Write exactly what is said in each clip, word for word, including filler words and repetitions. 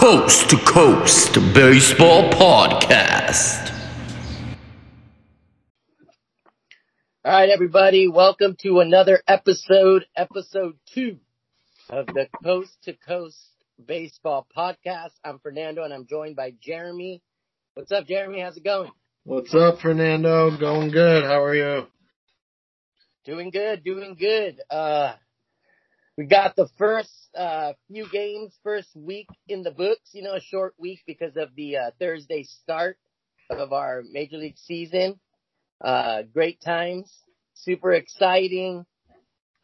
Coast to Coast Baseball Podcast. All right, everybody, welcome to another episode, episode two of the Coast to Coast Baseball Podcast. I'm Fernando, and I'm joined by Jeremy. What's up, Jeremy? How's it going? What's up, Fernando? Going good. How are you? Doing good, doing good. Uh, we got the first uh, few games, first week in the books, you know, a short week because of the uh, Thursday start of our Major League season. Uh, great times, super exciting,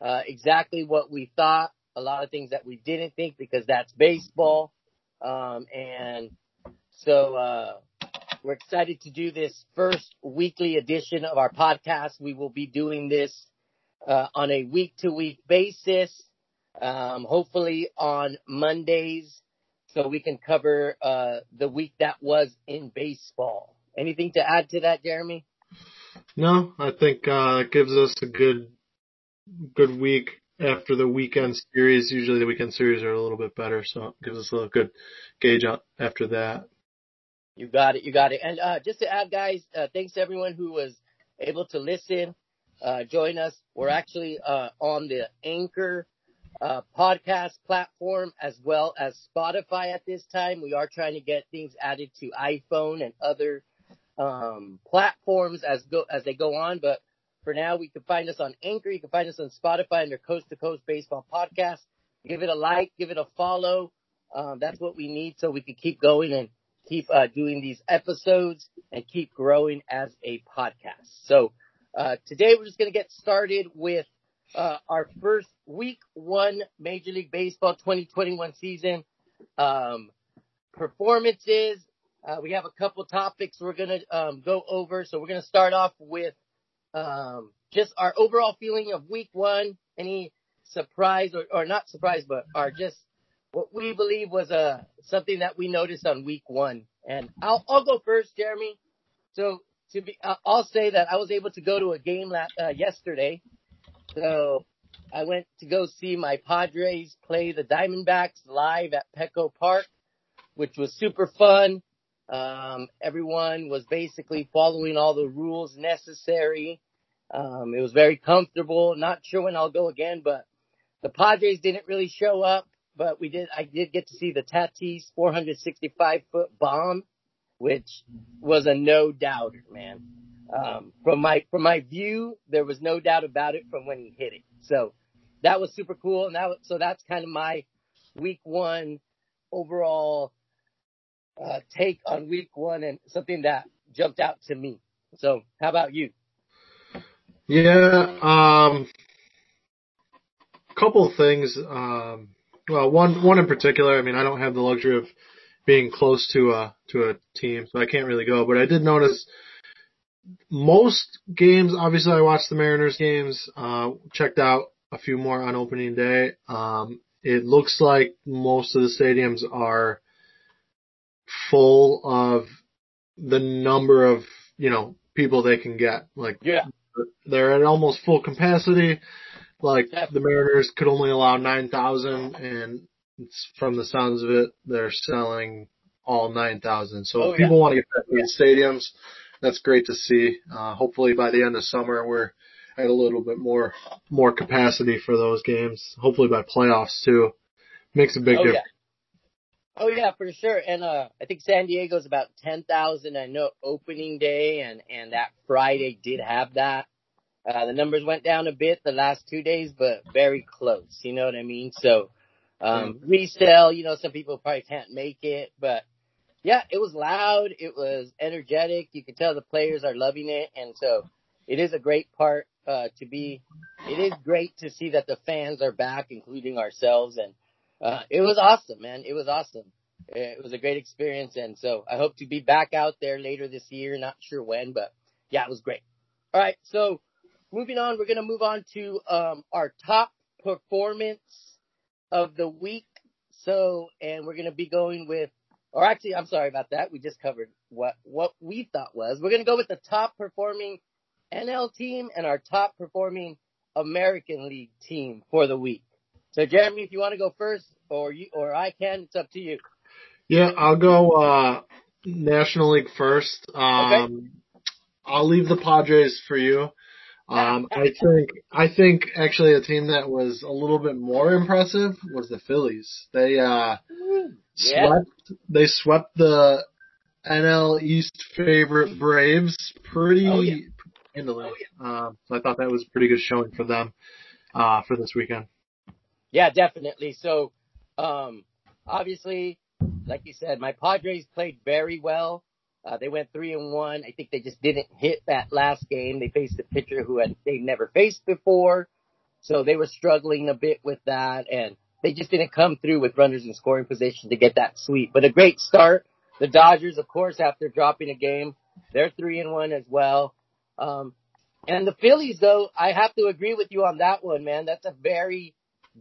uh, exactly what we thought, a lot of things that we didn't think because that's baseball. Um, and so, uh, we're excited to do this first weekly edition of our podcast. We will be doing this, uh, on a week to week basis. Um, hopefully on Mondays, so we can cover, uh, the week that was in baseball. Anything to add to that, Jeremy? No, I think uh, it gives us a good good week after the weekend series. Usually the weekend series are a little bit better, so it gives us a good gauge after that. You got it. You got it. And uh, just to add, guys, uh, thanks to everyone who was able to listen, uh, join us. We're actually uh, on the Anchor uh, podcast platform as well as Spotify at this time. We are trying to get things added to iPhone and other um platforms as go as they go on, but for now we can find us on Anchor. You can find us on Spotify under Coast to Coast Baseball Podcast. Give it a like, give it a follow. Um that's what we need so we can keep going and keep uh doing these episodes and keep growing as a podcast. So uh today we're just going to get started with uh our first week one Major League Baseball twenty twenty-one season um performances. Uh, we have a couple topics we're going to um, go over. So we're going to start off with um, just our overall feeling of week one. Any surprise or, or not surprise, but are just what we believe was uh, something that we noticed on week one. And I'll, I'll go first, Jeremy. So to be, I'll say that I was able to go to a game la- uh, yesterday. So I went to go see my Padres play the Diamondbacks live at Petco Park, which was super fun. Um, everyone was basically following all the rules necessary. Um, it was very comfortable. Not sure when I'll go again, but the Padres didn't really show up, but we did, I did get to see the Tatis four hundred sixty-five foot bomb, which was a no doubter, man. Um, from my, from my view, there was no doubt about it from when he hit it. So that was super cool. And that was, so that's kind of my week one overall Uh, take on week one and something that jumped out to me. So how about you? Yeah, um, couple things. Um, well, one, one in particular. I mean, I don't have the luxury of being close to a, to a team, so I can't really go, but I did notice most games. Obviously I watched the Mariners games, uh, checked out a few more on opening day. Um, it looks like most of the stadiums are full of the number of, you know, people they can get. Like, yeah, they're at almost full capacity. Like, the Mariners could only allow nine thousand, and it's, from the sounds of it, they're selling all nine thousand. So, oh, if people yeah. want to get back to the stadiums, that's great to see. Uh, hopefully by the end of summer, we're at a little bit more, more capacity for those games. Hopefully by playoffs, too. Makes a big oh, difference. Yeah. Oh, yeah, for sure. And uh I think San Diego's about ten thousand. I know opening day and, and that Friday did have that. Uh The numbers went down a bit the last two days, but very close. You know what I mean? So um resale, you know, some people probably can't make it. But, yeah, it was loud. It was energetic. You could tell the players are loving it. And so it is a great part uh to be. It is great to see that the fans are back, including ourselves, and Uh, it was awesome, man. It was awesome. It was a great experience. And so I hope to be back out there later this year. Not sure when, but yeah, it was great. All right. So moving on, we're going to move on to, um, our top performance of the week. So, and we're going to be going with, or actually, I'm sorry about that. We just covered what, what we thought was. We're going to go with the top performing N L team and our top performing American League team for the week. So, Jeremy, if you want to go first, or you, or I can, it's up to you. Yeah, I'll go uh, National League first. Um, okay. I'll leave the Padres for you. Um, I think I think actually a team that was a little bit more impressive was the Phillies. They uh, yeah. swept they swept the N L East favorite Braves pretty oh, yeah. handily. Oh, yeah. Um, so I thought that was a pretty good showing for them uh, for this weekend. Yeah, definitely. So um, obviously, like you said, my Padres played very well. Uh, they went three and one. I think they just didn't hit that last game. They faced a pitcher who had they never faced before, so they were struggling a bit with that, and they just didn't come through with runners in scoring position to get that sweep. But a great start. The Dodgers, of course, after dropping a game, they're three and one as well. Um, and the Phillies, though, I have to agree with you on that one, man. That's a very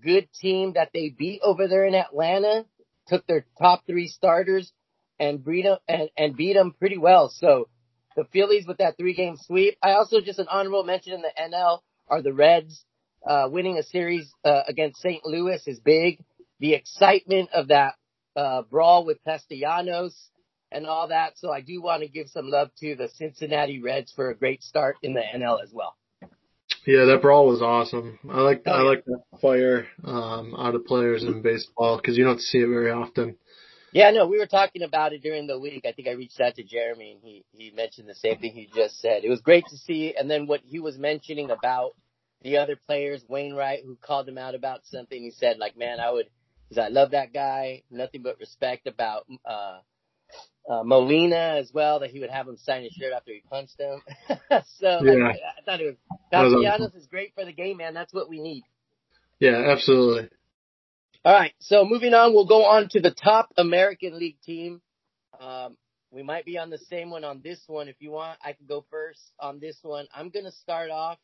good team that they beat over there in Atlanta. Took their top three starters and beat them, and, and beat them pretty well. So the Phillies with that three-game sweep. I also just an honorable mention in the N L are the Reds. Uh, winning a series uh, against Saint Louis is big. The excitement of that uh, brawl with Castellanos and all that. So I do want to give some love to the Cincinnati Reds for a great start in the N L as well. Yeah, that brawl was awesome. I like oh, I like yeah. that fire um, out of players in baseball because you don't see it very often. Yeah, no, we were talking about it during the week. I think I reached out to Jeremy, and he, he mentioned the same thing he just said. It was great to see, and then what he was mentioning about the other players, Wainwright, who called him out about something. He said, like, man, I would – I love that guy, nothing but respect about uh, uh, Molina as well, that he would have him sign his shirt after he punched him. so yeah. I, I thought it was – Castellanos is great for the game, man. That's what we need. Yeah, absolutely. All right, so moving on, we'll go on to the top American League team. Um, we might be on the same one on this one. If you want, I can go first on this one. I'm going to start off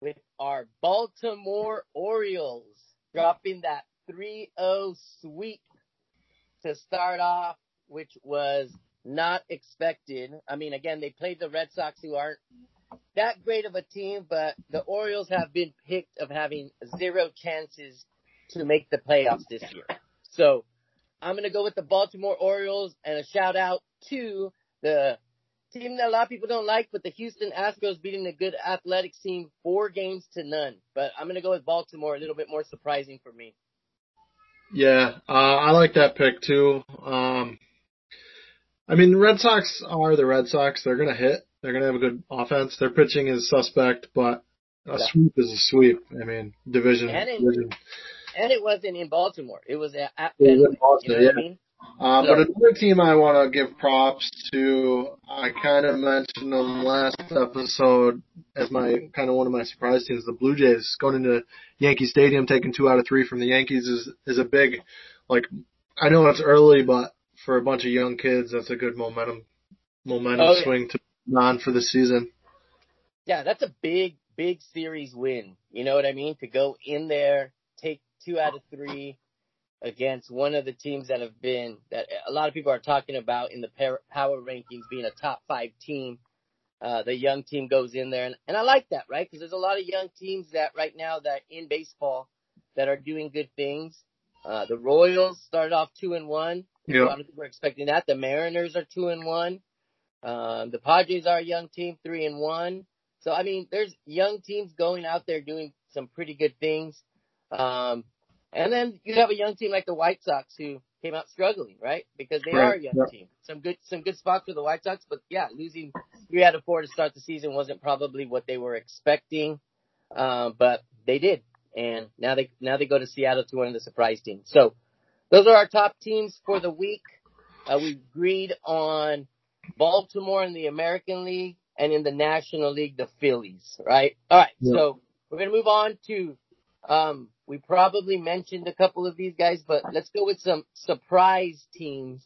with our Baltimore Orioles dropping that three oh sweep to start off, which was not expected. I mean, again, they played the Red Sox, who aren't that great of a team, but the Orioles have been picked of having zero chances to make the playoffs this year. So I'm going to go with the Baltimore Orioles, and a shout out to the team that a lot of people don't like, but the Houston Astros beating the good Athletics team four games to none. But I'm going to go with Baltimore, a little bit more surprising for me. Yeah, uh, I like that pick too. Um, I mean, the Red Sox are the Red Sox. They're going to hit. They're going to have a good offense. Their pitching is suspect, but a yeah. sweep is a sweep. I mean, division. division. And it wasn't in Baltimore. It was at, at it was in Baltimore, you know yeah. I mean? uh, so. But another team I want to give props to, I kind of mentioned on last episode as my kind of one of my surprise teams, the Blue Jays. Going into Yankee Stadium, taking two out of three from the Yankees is, is a big, like, I know it's early, but for a bunch of young kids, that's a good momentum momentum oh, yeah. swing to on for the season. Yeah, that's a big, big series win. You know what I mean? To go in there, take two out of three against one of the teams that have been, that a lot of people are talking about in the power rankings being a top five team. Uh, the young team goes in there. And, and I like that, right? Because there's a lot of young teams that right now that in baseball that are doing good things. Uh, the Royals started off two and one. Yeah. A lot of people are expecting that. The Mariners are two and one. Um, the Padres are a young team, three and one. So, I mean, there's young teams going out there doing some pretty good things. Um, and then you have a young team like the White Sox who came out struggling, right? Because they right. are a young yep. team. Some good, some good spots for the White Sox, but yeah, losing three out of four to start the season wasn't probably what they were expecting. Uh, but they did. And now they, now they go to Seattle to one of the surprise teams. So those are our top teams for the week. Uh, we agreed on Baltimore in the American League and in the National League, the Phillies, right? All right. Yep. So we're going to move on to, um, we probably mentioned a couple of these guys, but let's go with some surprise teams,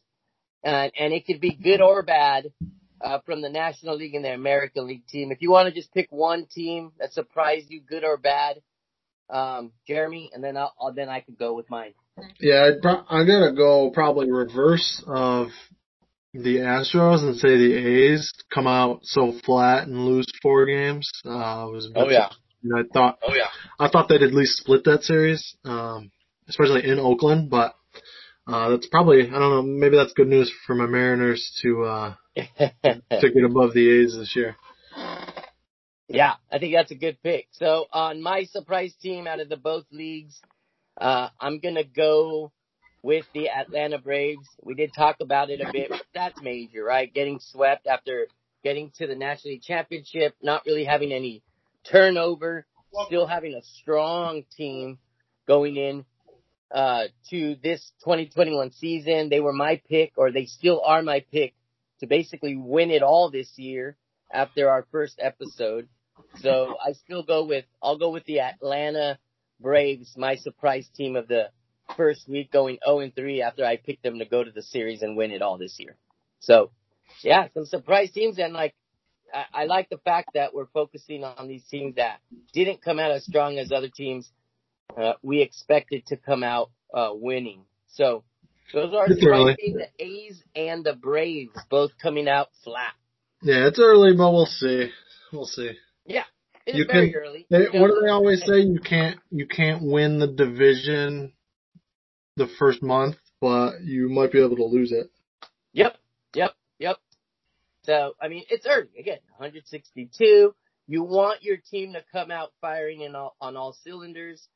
and, and it could be good or bad uh, from the National League and the American League team. If you want to just pick one team that surprised you, good or bad, um, Jeremy, and then I'll, I'll then I could go with mine. Yeah, I'd pro- I'm gonna go probably reverse of the Astros and say the A's come out so flat and lose four games. Uh, it was oh yeah. I thought, oh, yeah. I thought they'd at least split that series, um, especially in Oakland. But Uh, that's probably, I don't know, maybe that's good news for my Mariners to uh, to get above the A's this year. Yeah, I think that's a good pick. So on my surprise team out of the both leagues, uh, I'm going to go with the Atlanta Braves. We did talk about it a bit, but that's major, right? Getting swept after getting to the National League Championship, not really having any turnover, still having a strong team going in uh to this twenty twenty-one season. They were my pick, or they still are my pick, to basically win it all this year after our first episode. So I still go with, I'll go with the Atlanta Braves, my surprise team of the first week, going oh and three after I picked them to go to the series and win it all this year. So yeah, some surprise teams. And like, I, I like the fact that we're focusing on these teams that didn't come out as strong as other teams. Uh, we expected to come out uh, winning. So those are the A's and the Braves both coming out flat. Yeah, it's early, but we'll see. We'll see. Yeah, it's you very can, early. They, what do they always say? You can't you can't win the division the first month, but you might be able to lose it. Yep, yep, yep. So, I mean, it's early. Again, one hundred sixty-two. You want your team to come out firing in all, on all cylinders.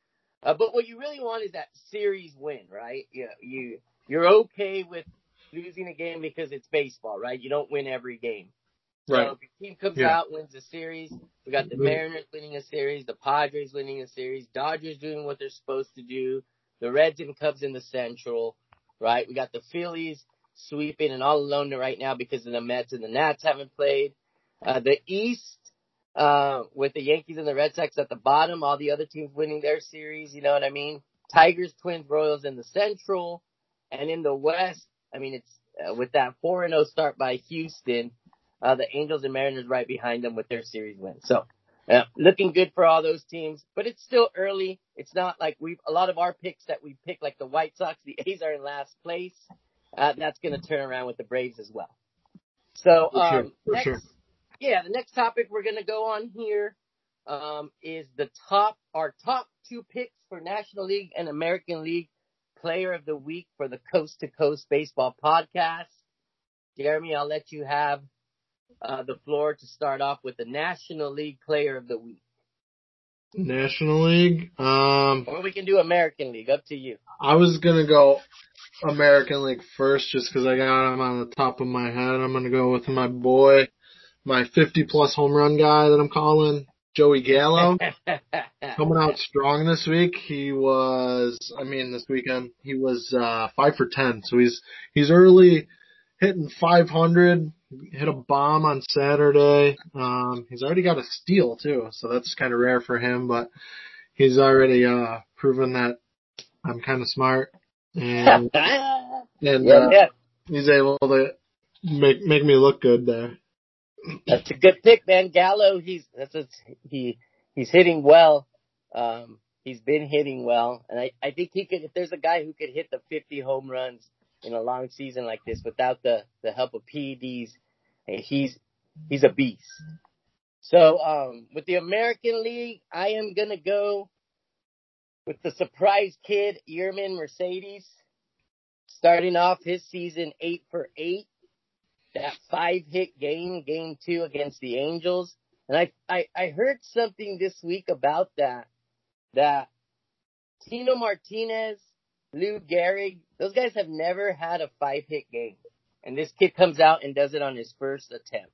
Uh, but what you really want is that series win, right? You know, you, you're okay with losing a game because it's baseball, right? You don't win every game. So right. If your team comes yeah. out, wins a series, we got the Mariners winning a series, the Padres winning a series, Dodgers doing what they're supposed to do, the Reds and Cubs in the Central, right? We got the Phillies sweeping and all alone right now because of the Mets and the Nats haven't played. Uh, the East, Uh, with the Yankees and the Red Sox at the bottom, all the other teams winning their series, you know what I mean? Tigers, Twins, Royals in the Central, and in the West, I mean, it's uh, with that four and oh start by Houston, uh, the Angels and Mariners right behind them with their series win. So, uh, looking good for all those teams, but it's still early. It's not like we've, a lot of our picks that we pick, like the White Sox, the A's are in last place. Uh, that's going to turn around with the Braves as well. So, um, for sure. For next, sure. Yeah, the next topic we're going to go on here um, is the top, our top two picks for National League and American League Player of the Week for the Coast to Coast Baseball Podcast. Jeremy, I'll let you have uh, the floor to start off with the National League Player of the Week. National League? Um, or we can do American League, up to you. I was going to go American League first just because I got him on the top of my head. I'm going to go with my boy, my fifty-plus home run guy that I'm calling, Joey Gallo, coming out strong this week. He was, I mean, this weekend, he was uh, five for ten. So he's he's early hitting five hundred, hit a bomb on Saturday. Um, he's already got a steal, too, so that's kind of rare for him. But he's already uh, proven that I'm kind of smart. And, and yeah, uh, yeah. he's able to make make me look good there. That's a good pick, man. Gallo, he's that's a, he he's hitting well. Um, he's been hitting well, and I, I think he could. If there's a guy who could hit the fifty home runs in a long season like this without the, the help of P E Ds, he's he's a beast. So um, with the American League, I am gonna go with the surprise kid, Yerman Mercedes, starting off his season eight for eight. That five-hit game, game two against the Angels. And I, I, I heard something this week about that, that Tino Martinez, Lou Gehrig, those guys have never had a five-hit game. And this kid comes out and does it on his first attempt,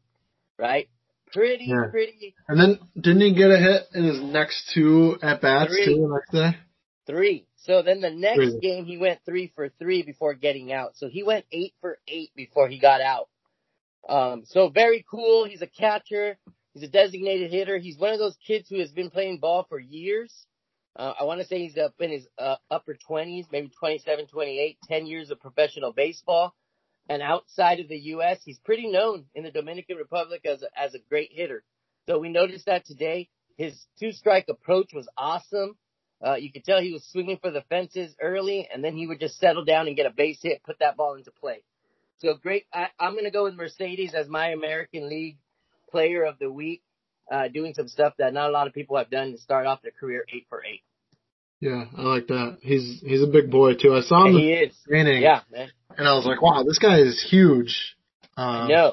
right? Pretty, yeah. pretty. And then didn't he get a hit in his next two at-bats three. too the next day? Three. So then the next three. game he went three for three before getting out. So he went eight for eight before he got out. Um, so very cool. He's a catcher. He's a designated hitter. He's one of those kids who has been playing ball for years. Uh, I want to say he's up in his uh, upper twenties, maybe twenty-seven, twenty-eight, ten years of professional baseball. And outside of the U S, he's pretty known in the Dominican Republic as a, as a great hitter. So we noticed that today. His two-strike approach was awesome. Uh, you could tell he was swinging for the fences early, and then he would just settle down and get a base hit, put that ball into play. So great. I, I'm going to go with Mercedes as my American League Player of the Week, uh, doing some stuff that not a lot of people have done to start off their career eight for eight. Yeah, I like that. He's he's a big boy too. I saw him in the training. Yeah, man. And I was like, wow, this guy is huge. Um, I know.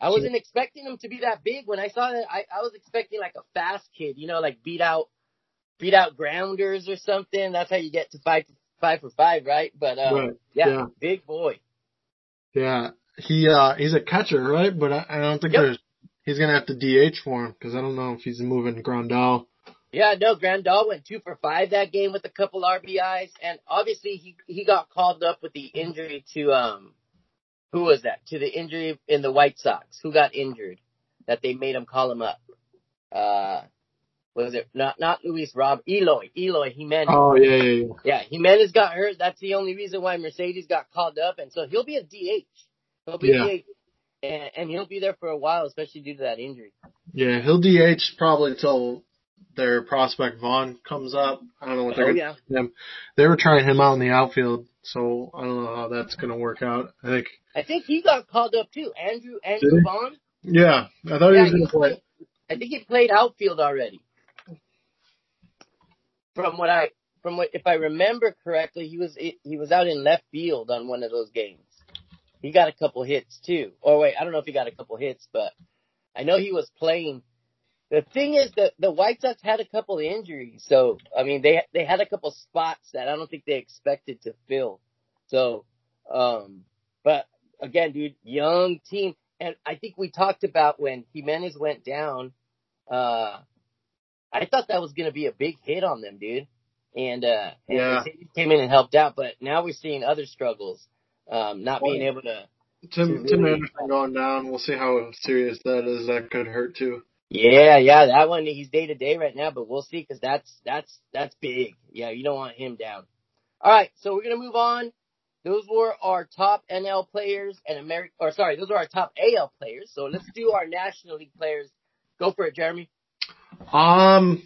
I wasn't expecting him to be that big. When I saw that, I, I was expecting like a fast kid, you know, like beat out beat out grounders or something. That's how you get to five five for five, right? But um, right. Yeah, yeah, big boy. Yeah, he uh, he's a catcher, right? But I, I don't think yep. there's he's gonna have to D H for him because I don't know if he's moving Grandal. Yeah, no, Grandal went two for five that game with a couple R B Is, and obviously he, he got called up with the injury to um who was that? To the injury in the White Sox. Who got injured that they made him call him up? Uh, was it not not Luis Rob Eloy. Eloy Jimenez. Oh yeah, yeah, yeah. Yeah, Jimenez got hurt. That's the only reason why Mercedes got called up, and so he'll be a D H. He'll be yeah. D H. And, and he'll be there for a while, especially due to that injury. Yeah, he'll D H probably till their prospect Vaughn comes up. I don't know what they're oh, yeah. him. They were trying him out in the outfield, so I don't know how that's going to work out. I think I think he got called up too. Andrew Andrew Vaughn? Yeah, I thought yeah, he was going to play. I think he played outfield already. From what I from what if I remember correctly, he was he was out in left field on one of those games. He got a couple hits, too. Or wait, I don't know if he got a couple hits, but I know he was playing. The thing is that the White Sox had a couple of injuries. So, I mean, they they had a couple spots that I don't think they expected to fill. So, um, but, again, dude, young team. And I think we talked about when Jimenez went down, uh, I thought that was going to be a big hit on them, dude. And, uh, and yeah. he came in and helped out. But now we're seeing other struggles. Um, not being able to Tim, to Tim really, Anderson going down. We'll see how serious that is. That could hurt too. Yeah, yeah, that one he's day to day right now, but we'll see because that's that's that's big. Yeah, you don't want him down. All right, so we're gonna move on. Those were our top N L players and American, or sorry, those are our top A L players. So let's do our National League players. Go for it, Jeremy. Um,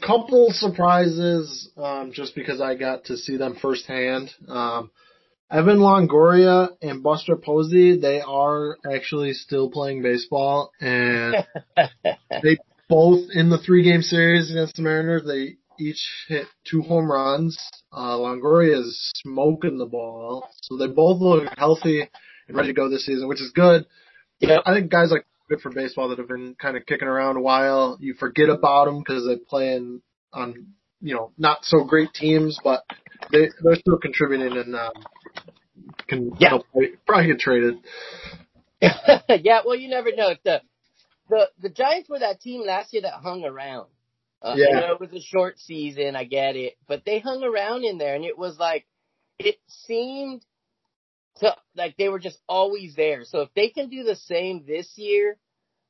couple surprises, um, just because I got to see them firsthand. Um. Evan Longoria and Buster Posey, they are actually still playing baseball, and they both, in the three-game series against the Mariners, they each hit two home runs. Uh, Longoria is smoking the ball, so they both look healthy and ready to go this season, which is good. Yep. I think guys like good for baseball that have been kind of kicking around a while, you forget about them because they play in, on, you know, not so great teams, but they, they're still contributing and um, can yeah. help, probably get traded. Yeah, well, you never know. It's the, the the Giants were that team last year that hung around. Uh, yeah. You know, it was a short season, I get it. But they hung around in there, and it was like, it seemed to, like they were just always there. So if they can do the same this year,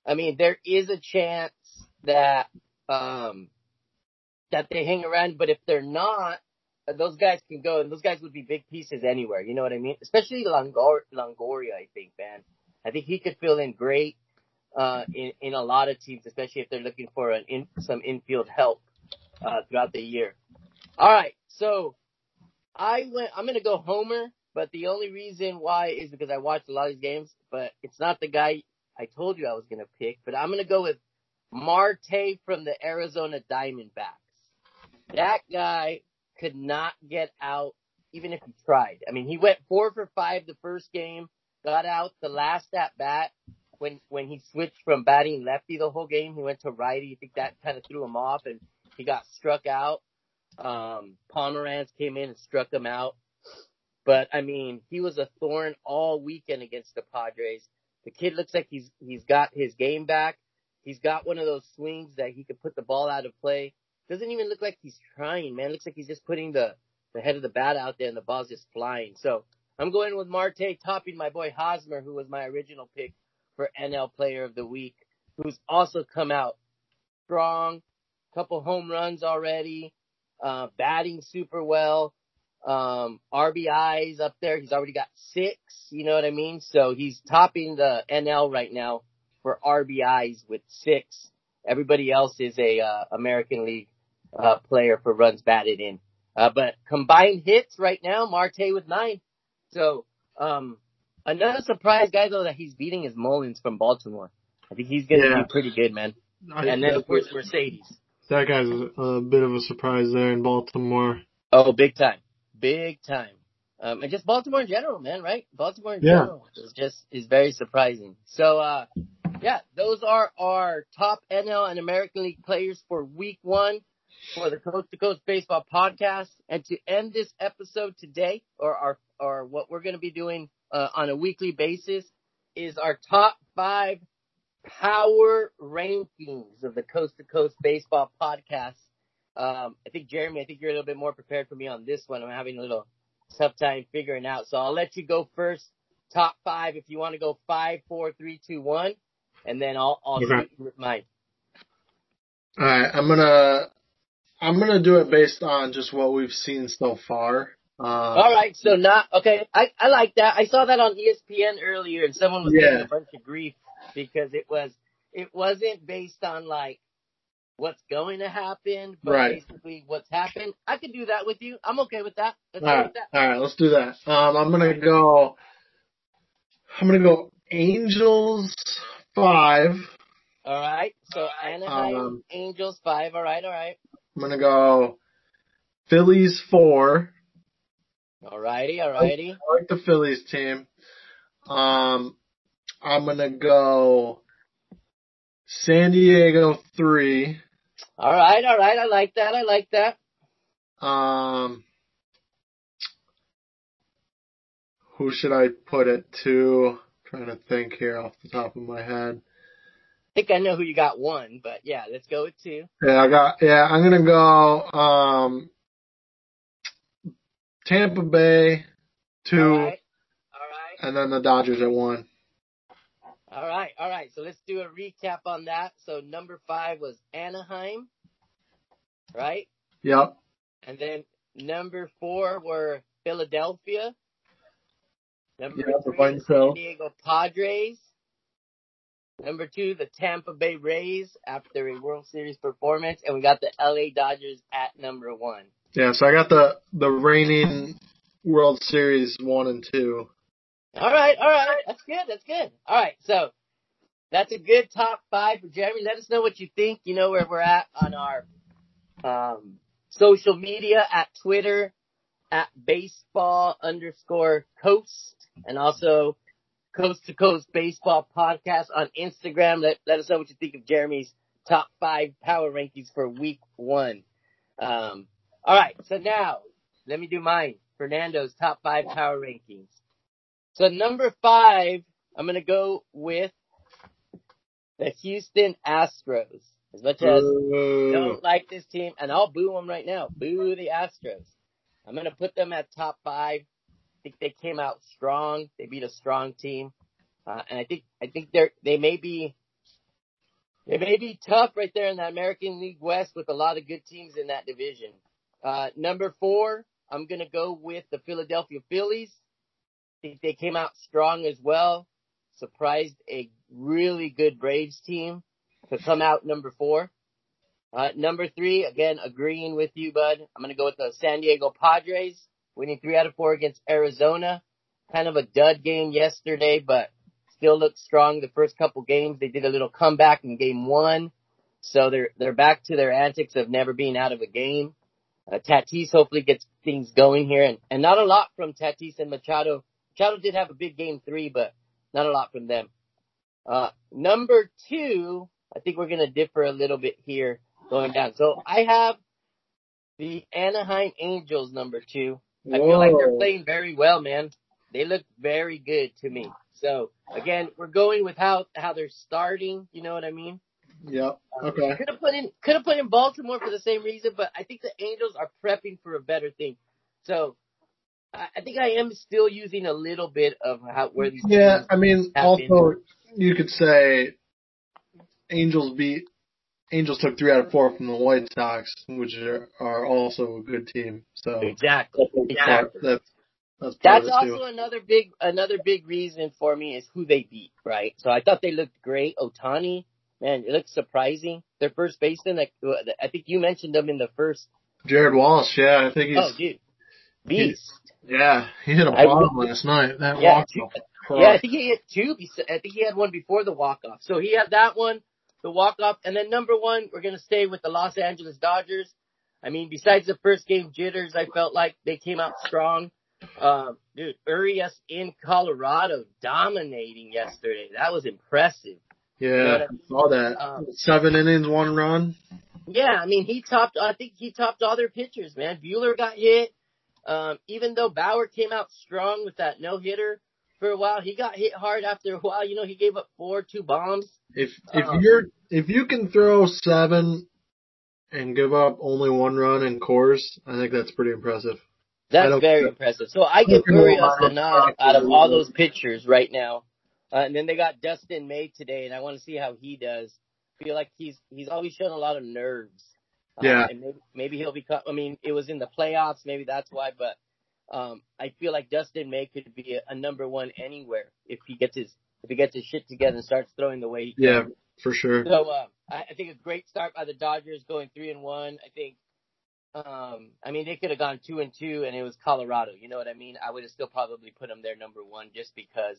I mean, there is a chance that um, that they hang around. But if they're not, those guys can go, and those guys would be big pieces anywhere. You know what I mean? Especially Longor- Longoria, I think, man. I think he could fill in great uh, in, in a lot of teams, especially if they're looking for an in, some infield help uh, throughout the year. All right, so I went. I'm going to go homer, but the only reason why is because I watched a lot of these games, but it's not the guy I told you I was going to pick, but I'm going to go with Marte from the Arizona Diamondbacks. That guy could not get out, even if he tried. I mean, he went four for five the first game, got out the last at bat when when he switched from batting lefty the whole game. He went to righty. I think that kind of threw him off, and he got struck out. Um, Pomeranz came in and struck him out. But, I mean, he was a thorn all weekend against the Padres. The kid looks like he's he's got his game back. He's got one of those swings that he could put the ball out of play. Doesn't even look like he's trying, man. Looks like he's just putting the, the head of the bat out there and the ball's just flying. So I'm going with Marte, topping my boy Hosmer, who was my original pick for N L Player of the Week, who's also come out strong, couple home runs already, uh, batting super well, um, R B Is up there. He's already got six, you know what I mean? So he's topping the N L right now for R B Is with six. Everybody else is a uh, American League Uh, player for runs batted in. Uh, but combined hits right now, Marte with nine. So, um, another surprise guy, though, that he's beating is Mullins from Baltimore. I think he's going to yeah. be pretty good, man. I and then, of course, Mercedes. that guy's a bit of a surprise there in Baltimore. Oh, big time. Big time. Um, and just Baltimore in general, man, right? Baltimore in yeah. general is just, is very surprising. So, uh, yeah, those are our top N L and American League players for week one for the Coast to Coast Baseball Podcast. And to end this episode today, or our, or what we're going to be doing, uh, on a weekly basis is our top five power rankings of the Coast to Coast Baseball Podcast. Um, I think, Jeremy, I think you're a little bit more prepared for me on this one. I'm having a little tough time figuring out. So I'll let you go first. Top five, if you want to go five, four, three, two, one, and then I'll, I'll okay. shoot you with mine. All right. I'm going to, I'm going to do it based on just what we've seen so far. Uh, All right. So not, okay. I, I like that. I saw that on E S P N earlier and someone was yeah. getting a bunch of grief because it was, it wasn't based on like, what's going to happen, but right. basically what's happened. I could do that with you. I'm okay with that. Let's All, right. with that. All right, let's do that. Um, I'm going to go I'm going to go Angels five. All right, so Anaheim um, Angels five. All right, all right. I'm going to go Phillies four. All righty, all righty. I like the Phillies team. Um, I'm going to go San Diego three. All right, all right. I like that. I like that. Um, who should I put it to? I'm trying to think here off the top of my head. I think I know who you got one, but yeah, let's go with two. Yeah, I got. Yeah, I'm gonna go. Um, Tampa Bay two, all right. All right. And then the Dodgers at one. All right, all right. So let's do a recap on that. So number five was Anaheim, right? Yep. And then number four were Philadelphia. Number yep, three, San Diego Padres. Number two, the Tampa Bay Rays after a World Series performance. And we got the L A Dodgers at number one. Yeah, so I got the, the reigning World Series one and two. All right, all right. That's good, that's good. All right, so that's a good top five for Jeremy. Let us know what you think. You know where we're at on our um, social media, at Twitter, at baseball underscore coast, and also Coast to Coast Baseball Podcast on Instagram. Let, let us know what you think of Jeremy's top five power rankings for week one. Um, all right, so now let me do mine, Fernando's top five power rankings. So number five, I'm going to go with the Houston Astros. As much as I don't like this team, and I'll boo them right now. Boo the Astros. I'm going to put them at top five. I think they came out strong. They beat a strong team. Uh, and I think, I think they're, they may be, they may be tough right there in the American League West with a lot of good teams in that division. Uh, number four, I'm going to go with the Philadelphia Phillies. I think they came out strong as well, surprised a really good Braves team to come out number four. Uh, number three, again, agreeing with you, bud. I'm going to go with the San Diego Padres, winning three out of four against Arizona. Kind of a dud game yesterday, but still looked strong the first couple games. They did a little comeback in game one, so they're they're back to their antics of never being out of a game. Uh, Tatis hopefully gets things going here, and, and not a lot from Tatis and Machado. Machado did have a big game three, but not a lot from them. Uh, number two, I think we're going to differ a little bit here going down. So I have the Anaheim Angels number two. I Whoa. feel like they're playing very well, man. They look very good to me. So, again, we're going with how, how they're starting. You know what I mean? Yep. Okay. Um, could have put in, could have put in Baltimore for the same reason, but I think the Angels are prepping for a better thing. So, I think I am still using a little bit of how where these yeah, I mean, happen. Also, you could say Angels beat Angels took three out of four from the White Sox, which are, are also a good team. So exactly, exactly. That's that's, that's also too. another big another big reason for me is who they beat, right? So I thought they looked great. Ohtani, man, it looked surprising. Their first baseman, like, I think you mentioned them in the first. Jared Walsh, yeah, I think he's. Oh, dude, beast. He's, Yeah, he hit a bomb last night. That yeah, walk-off. Yeah, I think he hit two. I think he had one before the walk-off. So he had that one. the walk-off. And then number one, we're going to stay with the Los Angeles Dodgers. I mean, besides the first game jitters, I felt like they came out strong. Uh, dude, Urias in Colorado dominating yesterday. That was impressive. Yeah, I saw that. Um, Seven innings, one run. Yeah, I mean, he topped, I think he topped all their pitchers, man. Buehler got hit. Um, even though Bauer came out strong with that no-hitter for a while, he got hit hard after a while. You know, he gave up four, two bombs. If if um, you're if you can throw seven and give up only one run in course, I think that's pretty impressive. That's very care. impressive. So I give Urias the nod out of all those pitchers right now. Uh, and then they got Dustin May today, and I want to see how he does. I feel like he's he's always shown a lot of nerves. Yeah. Um, and maybe, maybe he'll be – I mean, it was in the playoffs. Maybe that's why. But um, I feel like Dustin May could be a, a number one anywhere if he gets his if he gets his shit together and starts throwing the way he can. Yeah, for sure. So uh, I, I think a great start by the Dodgers going three and one. I think um, – I mean, they could have gone two and two, and it was Colorado. You know what I mean? I would have still probably put them there number one just because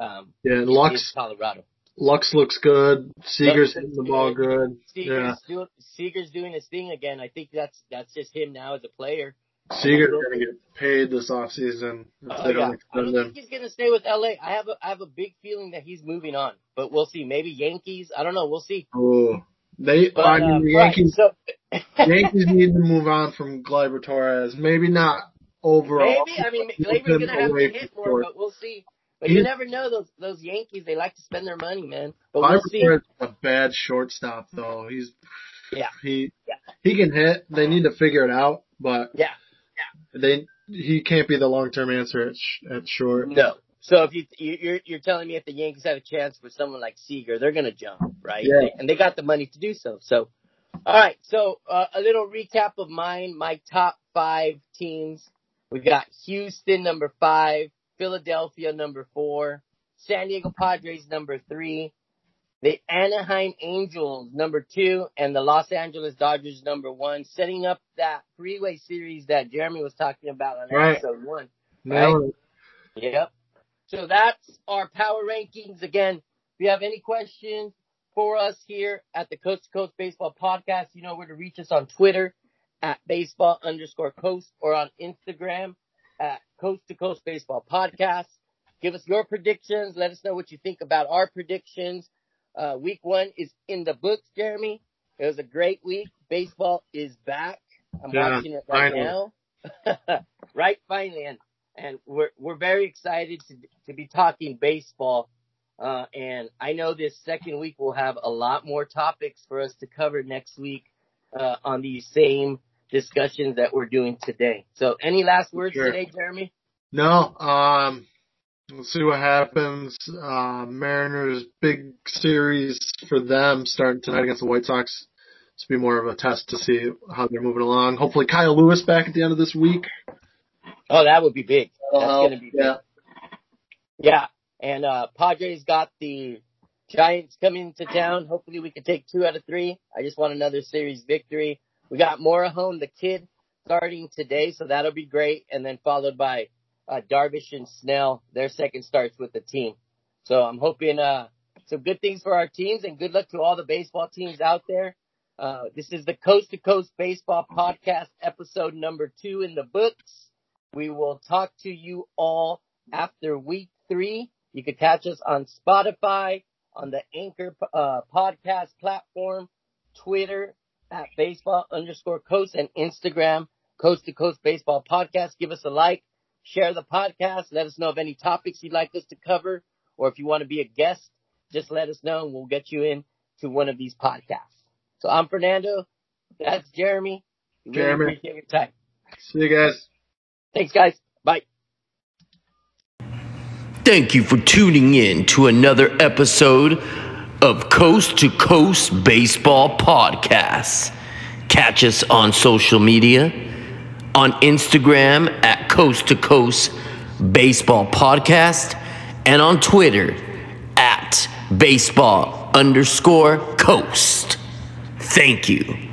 um, – Yeah, Lux. Colorado. Lux looks good. Seager's hitting the ball good. Seager's, yeah. doing, Seager's doing his thing again. I think that's that's just him now as a player. Seager's going to get paid this offseason. Oh, yeah. I don't think he's going to stay with L A. I have, a, I have a big feeling that he's moving on, but we'll see. Maybe Yankees. I don't know. We'll see. Oh, they but, I mean, uh, the Yankees, right, so Yankees need to move on from Gleyber Torres. Maybe not overall. Maybe. I mean, Gleyber's going to have to hit more, short. But we'll see. But you never know, those those Yankees, they like to spend their money, man. But we'll see. Gleyber Torres is a bad shortstop, though. He's yeah. He yeah. he can hit. They need to figure it out, but yeah, yeah. They he can't be the long term answer at sh- at short. No. So if you you're you're telling me if the Yankees have a chance for someone like Seager, they're gonna jump, right? Yeah. They, and they got the money to do so. So, all right. So uh, a little recap of mine. My top five teams. We got Houston number five. Philadelphia, number four. San Diego Padres, number three. The Anaheim Angels, number two. And the Los Angeles Dodgers, number one. Setting up that freeway series that Jeremy was talking about on right. episode one. Right? No. Yep. So that's our power rankings. Again, if you have any questions for us here at the Coast to Coast Baseball Podcast, you know where to reach us on Twitter at baseball underscore coast or on Instagram at Coast to Coast Baseball Podcast. Give us your predictions. Let us know what you think about our predictions. Uh, week one is in the books, Jeremy. It was a great week. Baseball is back. I'm yeah, watching it right finally. now. Right, finally. And, and we're, we're very excited to, to be talking baseball. Uh, and I know this second week we'll have a lot more topics for us to cover next week uh, on these same discussions that we're doing today. So any last words sure. today, Jeremy? No. Um, let's see what happens. Uh, Mariners, big series for them starting tonight against the White Sox. It's be more of a test to see how they're moving along. Hopefully Kyle Lewis back at the end of this week. Oh, that would be big. That's uh, going to be yeah. big. Yeah. And uh, Padres got the Giants coming to town. Hopefully we can take two out of three. I just want another series victory. We got Morahone, the kid, starting today, so that'll be great. And then followed by uh, Darvish and Snell. Their second starts with the team. So I'm hoping uh, some good things for our teams, and good luck to all the baseball teams out there. Uh, this is the Coast to Coast Baseball Podcast, episode number two in the books. We will talk to you all after week three. You can catch us on Spotify, on the Anchor uh, podcast platform, Twitter, at baseball underscore coast, and Instagram, Coast to Coast Baseball Podcast. Give us a like, share the podcast, let us know of any topics you'd like us to cover, or if you want to be a guest, just let us know and we'll get you in to one of these podcasts. So I'm Fernando. That's Jeremy. We really Jeremy. Appreciate your time. See you guys. Thanks, guys. Bye. Thank you for tuning in to another episode of Coast to Coast Baseball Podcasts. Catch us on social media, on Instagram at Coast to Coast Baseball Podcast, and on Twitter at baseball underscore coast. Thank you.